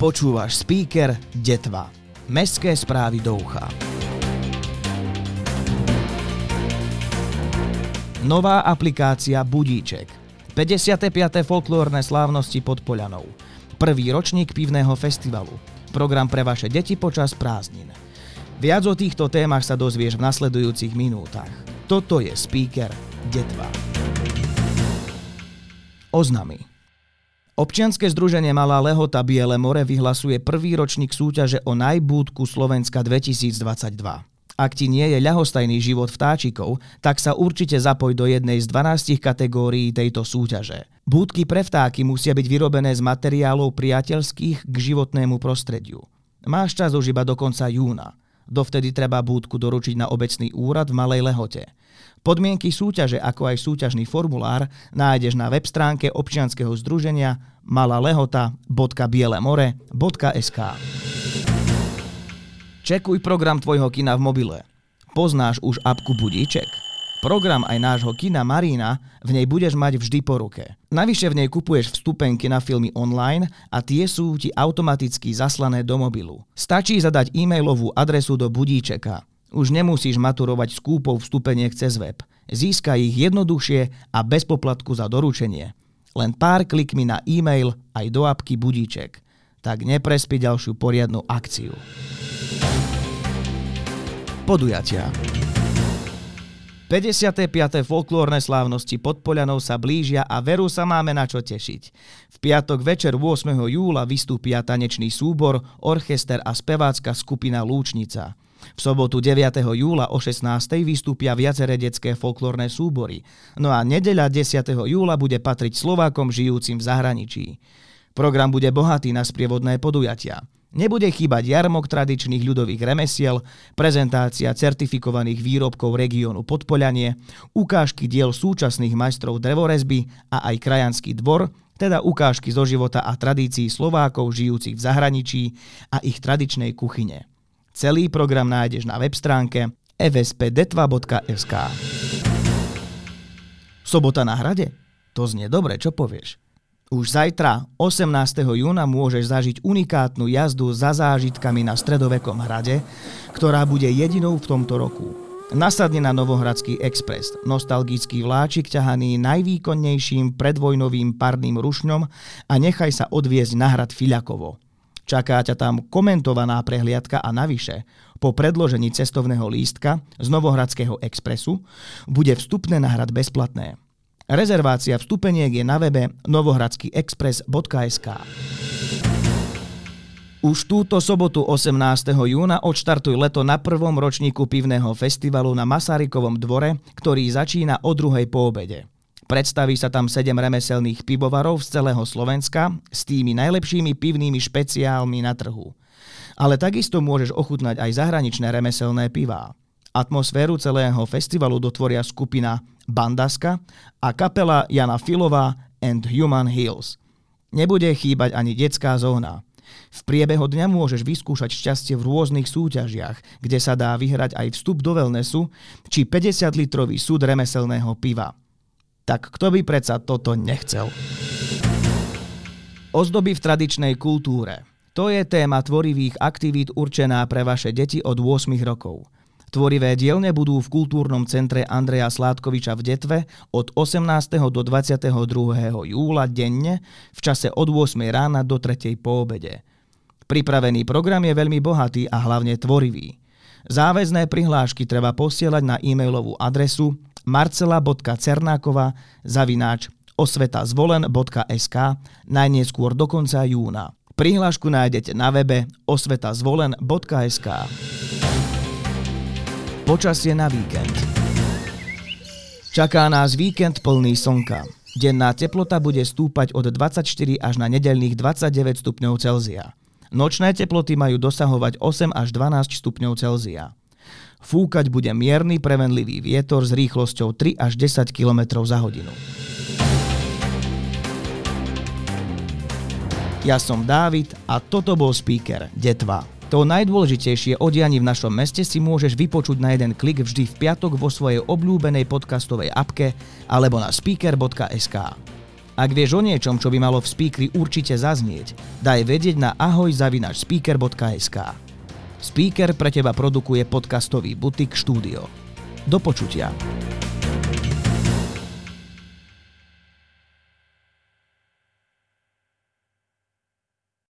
Počúvaš Spíker Detva. Mestské správy do ucha. Nová aplikácia Budíček. 55. folklórne slávnosti pod Poľanou. Prvý ročník pivného festivalu. Program pre vaše deti počas prázdnin. Viac o týchto témach sa dozvieš v nasledujúcich minútach. Toto je Spíker Detva. Oznamy. Občianske združenie Malá Lehota Biele More vyhlasuje prvý ročník súťaže o najbúdku Slovenska 2022. Ak ti nie je ľahostajný život vtáčikov, tak sa určite zapoj do jednej z 12 kategórií tejto súťaže. Búdky pre vtáky musia byť vyrobené z materiálov priateľských k životnému prostrediu. Máš čas už iba do konca júna. Dovtedy treba búdku doručiť na obecný úrad v Malej Lehote. Podmienky súťaže, ako aj súťažný formulár, nájdeš na web stránke občianskeho združenia malalehota.bielemore.sk. Čekuj program tvojho kina v mobile. Poznáš už apku Budíček? Program aj nášho kina Marina v nej budeš mať vždy po ruke. Navyše v nej kupuješ vstupenky na filmy online a tie sú ti automaticky zaslané do mobilu. Stačí zadať e-mailovú adresu do Budíčeka. Už nemusíš maturovať s kúpou vstupeniek cez web. Získaj ich jednoduchšie a bez poplatku za doručenie. Len pár klikmi na e-mail aj do apky Budíček. Tak neprespi ďalšiu poriadnu akciu. Podujatia. 55. folklórne slávnosti pod Poľanou sa blížia a veru sa máme na čo tešiť. V piatok večer 8. júla vystúpia tanečný súbor, orchester a spevácka skupina Lúčnica. V sobotu 9. júla o 16. vystúpia viaceré detské folklórne súbory. No a nedeľa 10. júla bude patriť Slovákom žijúcim v zahraničí. Program bude bohatý na sprievodné podujatia. Nebude chýbať jarmok tradičných ľudových remesiel, prezentácia certifikovaných výrobkov regiónu Podpoľanie, ukážky diel súčasných majstrov drevorezby a aj krajanský dvor, teda ukážky zo života a tradícií Slovákov žijúcich v zahraničí a ich tradičnej kuchyne. Celý program nájdeš na web stránke fspdetva.sk. Sobota na Hrade? To znie dobre, čo povieš? Už zajtra, 18. júna, môžeš zažiť unikátnu jazdu za zážitkami na stredovekom hrade, ktorá bude jedinou v tomto roku. Nasadni na Novohradský Express, nostalgický vláčik ťahaný najvýkonnejším predvojnovým parným rušňom a nechaj sa odviezť na hrad Fiľakovo. Čaká ťa tam komentovaná prehliadka a navyše, po predložení cestovného lístka z Novohradského Expressu bude vstupné na hrad bezplatné. Rezervácia vstupeniek je na webe novohradskyexpress.sk. Už túto sobotu 18. júna odštartuj leto na prvom ročníku pivného festivalu na Masarykovom dvore, ktorý začína o 2:00 po obede. Predstaví sa tam 7 remeselných pivovarov z celého Slovenska s tými najlepšími pivnými špeciálmi na trhu. Ale takisto môžeš ochutnať aj zahraničné remeselné pivá. Atmosféru celého festivalu dotvoria skupina Bandaska a kapela Jana Filova and Human Hills. Nebude chýbať ani detská zóna. V priebehu dňa môžeš vyskúšať šťastie v rôznych súťažiach, kde sa dá vyhrať aj vstup do wellnessu či 50-litrový súd remeselného piva. Tak kto by predsa toto nechcel? Ozdoby v tradičnej kultúre. To je téma tvorivých aktivít určená pre vaše deti od 8 rokov. Tvorivé dielne budú v kultúrnom centre Andreja Sládkoviča v Detve od 18. do 22. júla denne v čase od 8. rána do 3. po obede. Pripravený program je veľmi bohatý a hlavne tvorivý. Záväzné prihlášky treba posielať na e-mailovú adresu Marcela.cernakova@osvetazvolen.sk najneskôr do konca júna. Prihlášku nájdete na webe osvetazvolen.sk. Počasie na víkend. Čaká nás víkend plný slnka. Denná teplota bude stúpať od 24 až na nedeľných 29 stupňov Celzia. Nočné teploty majú dosahovať 8 až 12 stupňov Celzia. Fúkať bude mierny premenlivý vietor s rýchlosťou 3 až 10 km za hodinu. Ja som Dávid a toto bol Spíker Detva. To najdôležitejšie o dianí v našom meste si môžeš vypočuť na jeden klik vždy v piatok vo svojej obľúbenej podcastovej appke alebo na speaker.sk. A Ak vieš o niečom, čo by malo v Spíkri určite zaznieť, daj vedieť na ahoj.speaker.sk. Spíker pre teba produkuje podcastový Butik Studio. Do počutia.